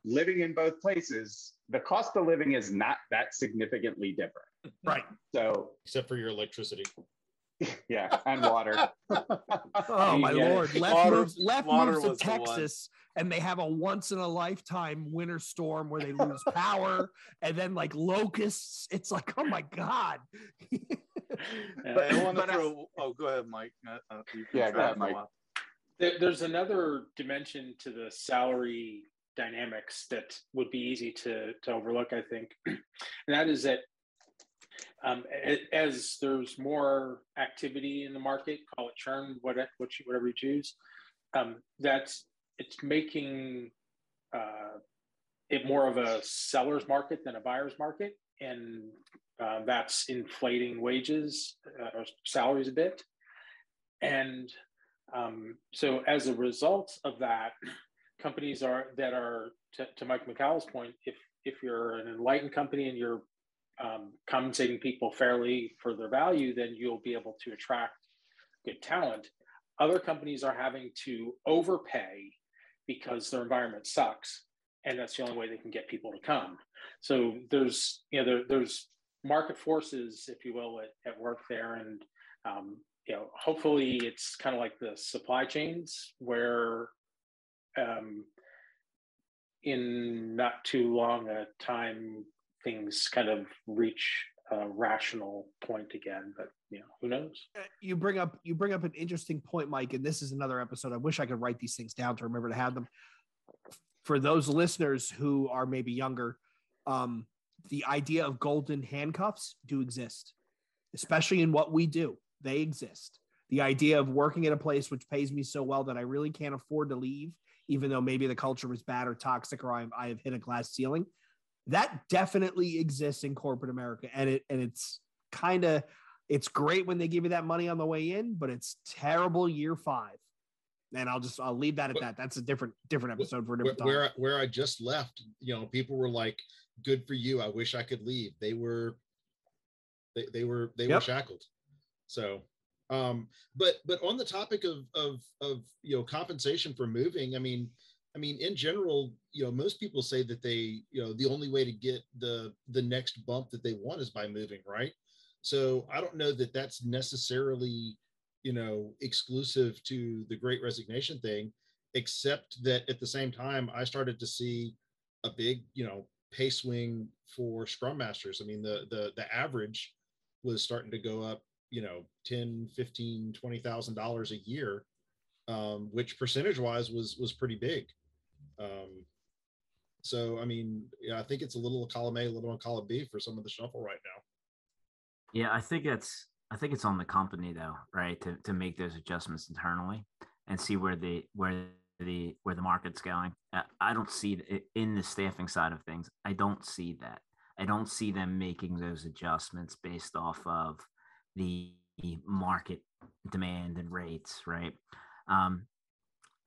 living in both places, the cost of living is not that significantly different. Right. So except for your electricity. Yeah, and water. Oh my Lord. Leff moves to Texas and they have a once in a lifetime winter storm where they lose power and then like locusts. It's like, oh my God. Go ahead, Mike. Go ahead, Mike. There's another dimension to the salary dynamics that would be easy to overlook, I think. And that is that as there's more activity in the market, call it churn, whatever you choose, it's making it more of a seller's market than a buyer's market, and that's inflating wages or salaries a bit. And so as a result of that, companies that are to Mike McCallum's point, if you're an enlightened company and you're compensating people fairly for their value, then you'll be able to attract good talent. Other companies are having to overpay because their environment sucks, and that's the only way they can get people to come. So there's market forces, if you will, at work there, and hopefully it's kind of like the supply chains where in not too long a time, things kind of reach a rational point again, but who knows? You bring up an interesting point, Mike, and this is another episode. I wish I could write these things down to remember to have them. For those listeners who are maybe younger, the idea of golden handcuffs do exist, especially in what we do. They exist. The idea of working at a place which pays me so well that I really can't afford to leave, even though maybe the culture was bad or toxic, or I have hit a glass ceiling. That definitely exists in corporate America, and it's great when they give you that money on the way in, but it's terrible year five. And I'll leave that at that. That's a different episode for a different time. Where I just left, people were like, "Good for you! I wish I could leave." They were shackled. So, but on the topic of compensation for moving, I mean, in general, most people say that they, the only way to get the next bump that they want is by moving, right? So I don't know that that's necessarily, exclusive to the Great Resignation thing, except that at the same time, I started to see a big, pay swing for Scrum Masters. I mean, the average was starting to go up, $10,000, $15,000, $20,000 a year, which percentage-wise was pretty big. I think it's a little column A, a little on column B for some of the shuffle right now. Yeah, I think it's on the company though, right? To make those adjustments internally and see where the market's going. I don't see it in the staffing side of things. I don't see that. I don't see them making those adjustments based off of the market demand and rates, right?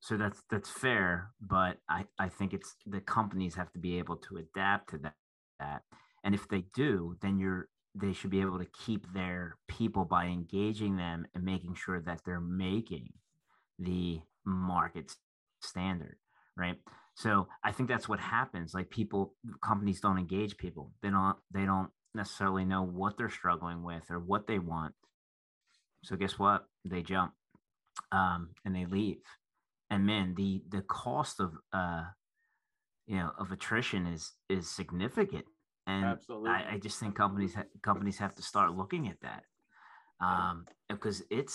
So that's fair, but I think it's the companies have to be able to adapt to that. And if they do, then they should be able to keep their people by engaging them and making sure that they're making the market standard, right? So I think that's what happens. Like companies don't engage people. They don't necessarily know what they're struggling with or what they want. So guess what? They jump. And they leave, and man, the cost of attrition is significant, and absolutely. I just think companies have to start looking at that, because it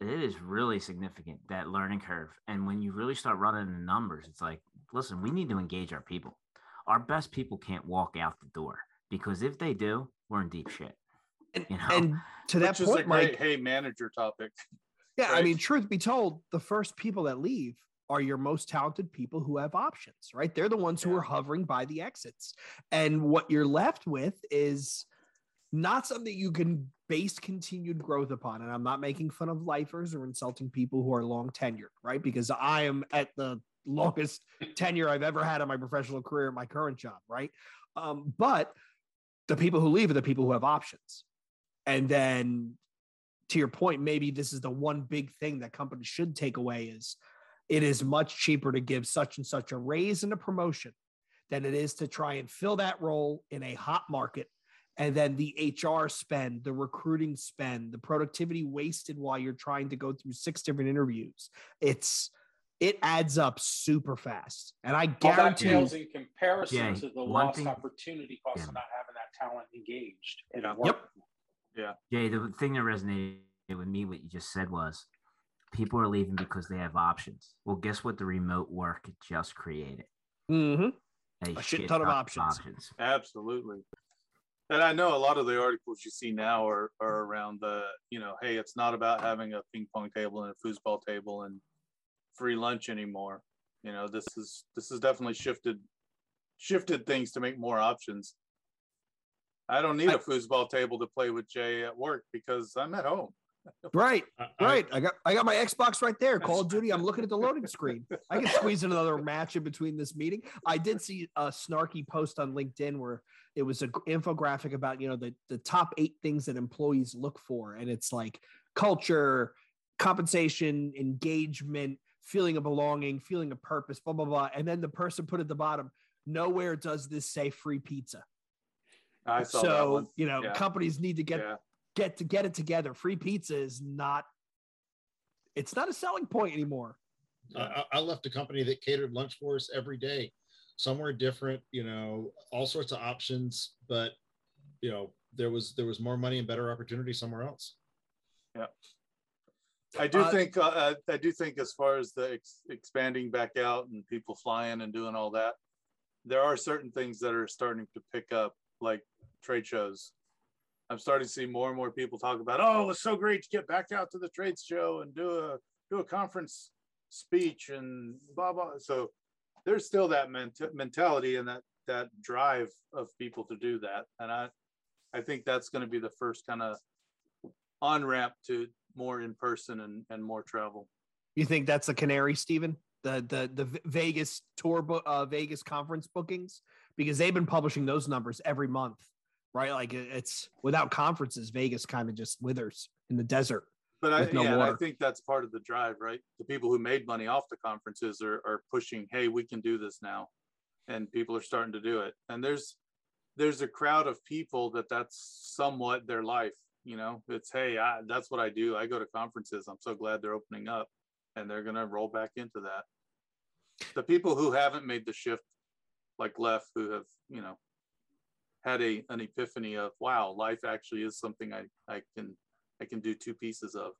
is really significant, that learning curve. And when you really start running the numbers, it's like, listen, we need to engage our people. Our best people can't walk out the door, because if they do, we're in deep shit. And to that point, is a great, Mike, hey, manager topic. Yeah, right? I mean, truth be told, the first people that leave are your most talented people who have options, right? They're the ones who are hovering by the exits. And what you're left with is not something you can base continued growth upon. And I'm not making fun of lifers or insulting people who are long tenured, right? Because I am at the longest tenure I've ever had in my professional career, in my current job, right? But the people who leave are the people who have options. And then to your point, maybe this is the one big thing that companies should take away is it is much cheaper to give such and such a raise and a promotion than it is to try and fill that role in a hot market. And then the HR spend, the recruiting spend, the productivity wasted while you're trying to go through 6 different interviews. It adds up super fast. And I guarantee that pales in comparison to the lost opportunity cost of not having that talent engaged. Jay, the thing that resonated with me, what you just said was people are leaving because they have options. Well, guess what? The remote work just created a shit ton of options. Absolutely. And I know a lot of the articles you see now are around the, you know, hey, it's not about having a ping pong table and a foosball table and free lunch anymore. You know, this is definitely shifted things to make more options. I don't need a foosball table to play with Jay at work because I'm at home. Right. I got my Xbox right there. Call of Duty. I'm looking at the loading screen. I can squeeze another match in between this meeting. I did see a snarky post on LinkedIn where it was an infographic about, you know, the top 8 things that employees look for. And it's like culture, compensation, engagement, feeling of belonging, feeling of purpose, blah, blah, blah. And then the person put at the bottom, nowhere does this say free pizza. I saw that one. You know, companies need to get it together. Free pizza is not a selling point anymore. I left a company that catered lunch for us every day, somewhere different, you know, all sorts of options, but you know, there was more money and better opportunity somewhere else. Yeah. I do think as far as the expanding back out and people flying and doing all that, there are certain things that are starting to pick up, like trade shows. I'm starting to see more and more people talk about, oh, it's so great to get back out to the trade show and do a conference speech and blah, blah. So there's still that mentality and that drive of people to do that. And I think that's going to be the first kind of on-ramp to more in-person and more travel. You think that's a canary, Stephen? The Vegas Vegas conference bookings, because they've been publishing those numbers every month, right? Like it's without conferences, Vegas kind of just withers in the desert. But I think that's part of the drive, right? The people who made money off the conferences are pushing, hey, we can do this now, and people are starting to do it. And there's a crowd of people that's somewhat their life. You know, it's hey, that's what I do. I go to conferences. I'm so glad they're opening up, and they're going to roll back into that. The people who haven't made the shift, like Leff, who have, you know, had an epiphany of, wow, life actually is something I can do 2 pieces of.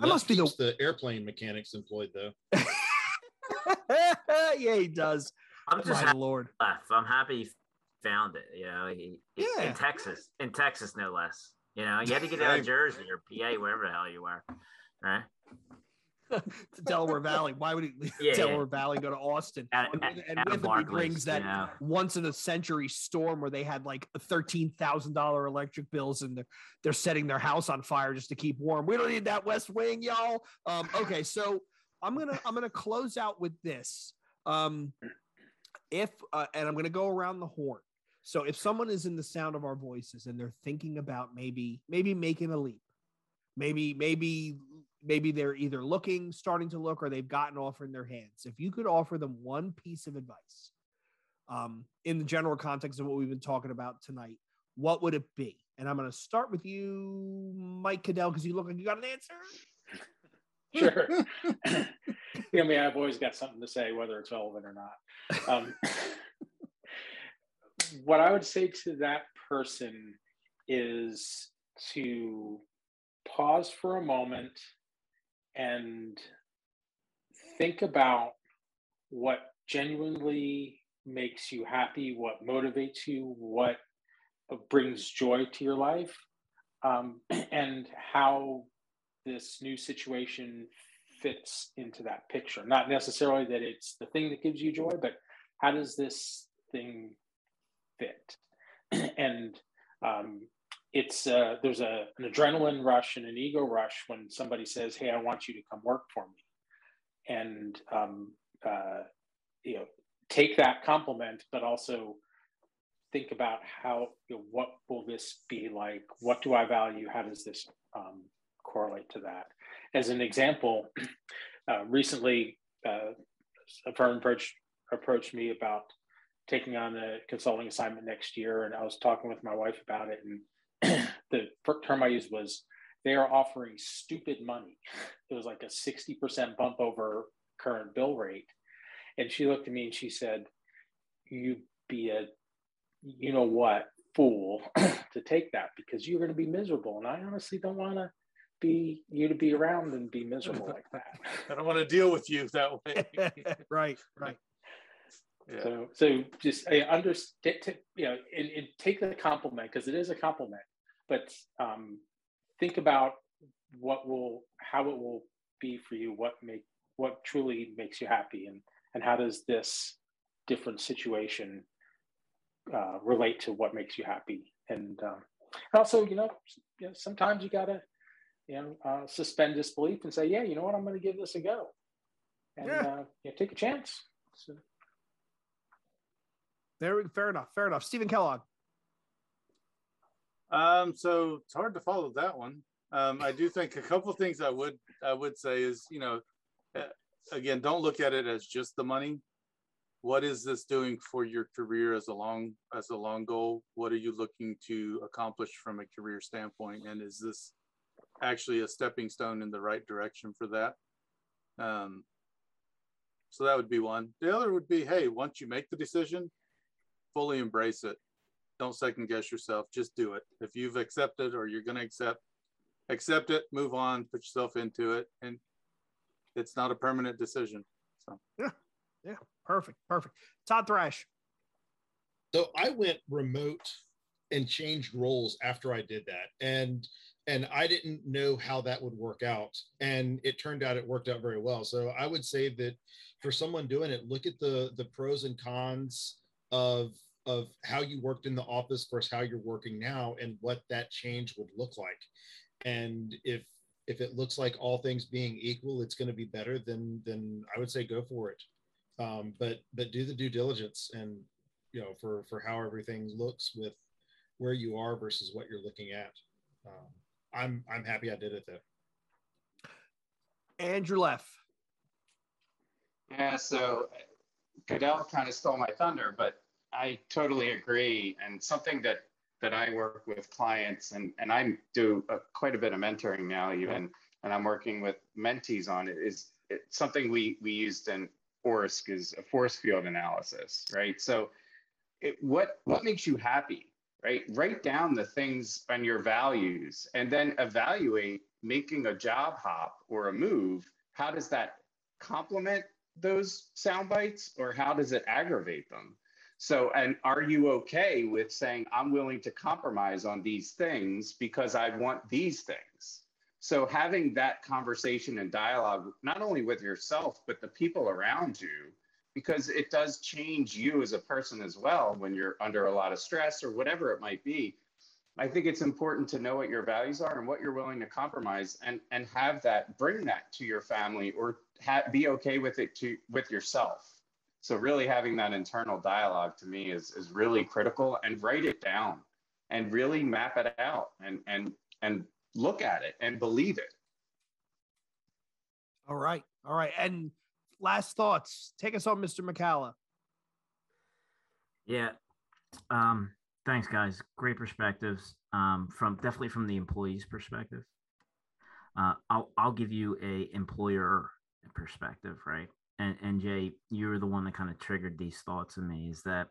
That must be the airplane mechanics employed, though. Yeah, he does. I'm happy he found it, you know, in Texas, no less. You know, you had to get out of Jersey or PA, wherever the hell you were, right? To Delaware Valley. Why would he leave Delaware Valley, go to Austin? And with him, he brings that once in a century storm where they had like $13,000 electric bills and they're setting their house on fire just to keep warm. We don't need that West Wing, y'all. Okay, so I'm gonna close out with this. And I'm gonna go around the horn. So if someone is in the sound of our voices and they're thinking about maybe making a leap, maybe they're either starting to look, or they've got an offer in their hands. If you could offer them one piece of advice, in the general context of what we've been talking about tonight, what would it be? And I'm going to start with you, Mike Cadell, because you look like you got an answer. Sure. I mean, I've always got something to say, whether it's relevant or not. What I would say to that person is to pause for a moment and think about what genuinely makes you happy, what motivates you, what brings joy to your life, and how this new situation fits into that picture. Not necessarily that it's the thing that gives you joy, but how does this thing fit? And it's there's an adrenaline rush and an ego rush when somebody says, "Hey, I want you to come work for me," and you know, take that compliment, but also think about how, you know, what will this be like? What do I value? How does this correlate to that? As an example, recently a firm approached me about taking on a consulting assignment next year, and I was talking with my wife about it, and the term I used was, they are offering stupid money. It was like a 60% bump over current bill rate. And she looked at me and she said, "You be a, you know what, fool to take that, because you're going to be miserable. And I honestly don't want to be you to be around and be miserable like that. I don't want to deal with you that way." Right, right. Yeah. So just understand, you know, and take the compliment, because it is a compliment, but think about how it will be for you, what truly makes you happy, and how does this different situation relate to what makes you happy. And also, you know, sometimes you gotta, suspend disbelief and say, "Yeah, you know what, I'm going to give this a go," and you know, take a chance. So. Fair enough. Stephen Kellogg. So it's hard to follow that one. I do think a couple of things I would say is, again, don't look at it as just the money. What is this doing for your career as a long goal? What are you looking to accomplish from a career standpoint? And is this actually a stepping stone in the right direction for that? So that would be one. The other would be, hey, once you make the decision, fully embrace it. Don't second guess yourself, just do it. If you've accepted, or you're going to accept it, move on, put yourself into it. And it's not a permanent decision. So yeah. Perfect. Todd Thrash. So I went remote and changed roles after I did that. And I didn't know how that would work out. And it turned out it worked out very well. So I would say that for someone doing it, look at the pros and cons of how you worked in the office versus how you're working now, and what that change would look like. And if it looks like, all things being equal, it's going to be better, then I would say go for it. But do the due diligence, and for how everything looks with where you are versus what you're looking at. I'm happy I did it though. Andrew Leff. Yeah, so Cadell kind of stole my thunder, but I totally agree. And something that I work with clients, and I do quite a bit of mentoring now, even, and I'm working with mentees on it, is it's something we used in ORSC, is a force field analysis, right? So what makes you happy? Right? Write down the things and your values, and then evaluate making a job hop or a move. How does that complement those sound bites, or how does it aggravate them? So, and are you okay with saying, I'm willing to compromise on these things because I want these things? So having that conversation and dialogue, not only with yourself, but the people around you, because it does change you as a person as well when you're under a lot of stress or whatever it might be. I think it's important to know what your values are and what you're willing to compromise, and have that, bring that to your family, or be okay with it with yourself. So really having that internal dialogue, to me, is really critical, and write it down and really map it out and look at it and believe it. All right. And last thoughts. Take us home, Mr. McCallum. Yeah. Thanks, guys. Great perspectives. Definitely from the employee's perspective. I'll give you a employer perspective, right? And Jay, you were the one that kind of triggered these thoughts in me, is that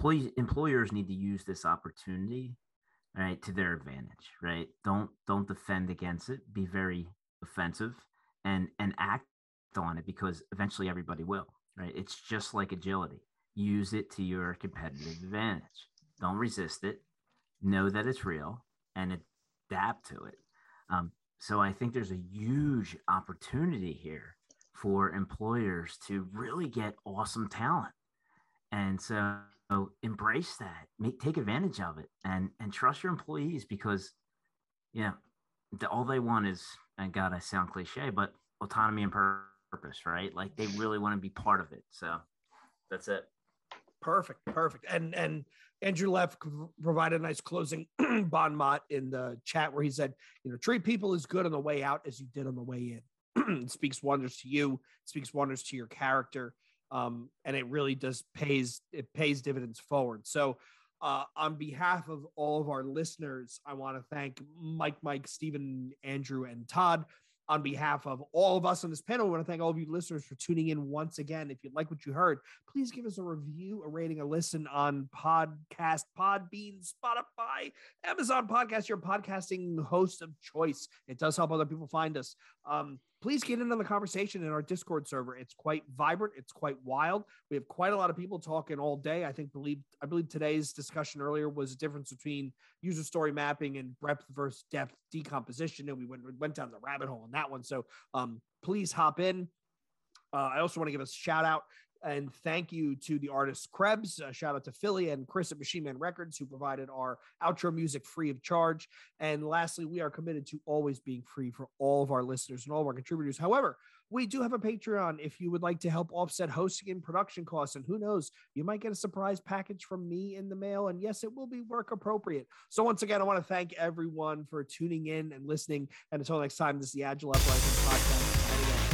employers need to use this opportunity, right, to their advantage, right? Don't defend against it. Be very offensive. And act on it, because eventually everybody will, right? It's just like agility. Use it to your competitive advantage. Don't resist it. Know that it's real and adapt to it. So I think there's a huge opportunity here for employers to really get awesome talent. And so embrace that, take advantage of it, and trust your employees, because, you know, all they want is, and God, I sound cliche, but autonomy and purpose, right? Like, they really want to be part of it. So that's it. Perfect. Perfect. And Andrew Leff provided a nice closing bon mot in the chat where he said, you know, treat people as good on the way out as you did on the way in. It speaks wonders to you, it speaks wonders to your character. And it really does pays dividends forward. So on behalf of all of our listeners, I want to thank Mike, Stephen, Andrew, and Todd. On behalf of all of us on this panel, we want to thank all of you listeners for tuning in once again. If you like what you heard, please give us a review, a rating, a listen on Podbean, Spotify, Amazon Podcast, your podcasting host of choice. It does help other people find us. Please get in on the conversation in our Discord server. It's quite vibrant. It's quite wild. We have quite a lot of people talking all day. I believe today's discussion earlier was the difference between user story mapping and breadth versus depth decomposition. And we went down the rabbit hole on that one. So please hop in. I also want to give a shout out and thank you to the artist Krebs. Shout out to Philly and Chris at Machine Man Records, who provided our outro music free of charge. And lastly, we are committed to always being free for all of our listeners and all of our contributors. However, we do have a Patreon if you would like to help offset hosting and production costs. And who knows, you might get a surprise package from me in the mail. And yes, it will be work appropriate. So once again, I want to thank everyone for tuning in and listening. And until next time, this is the Agile Uprising Podcast.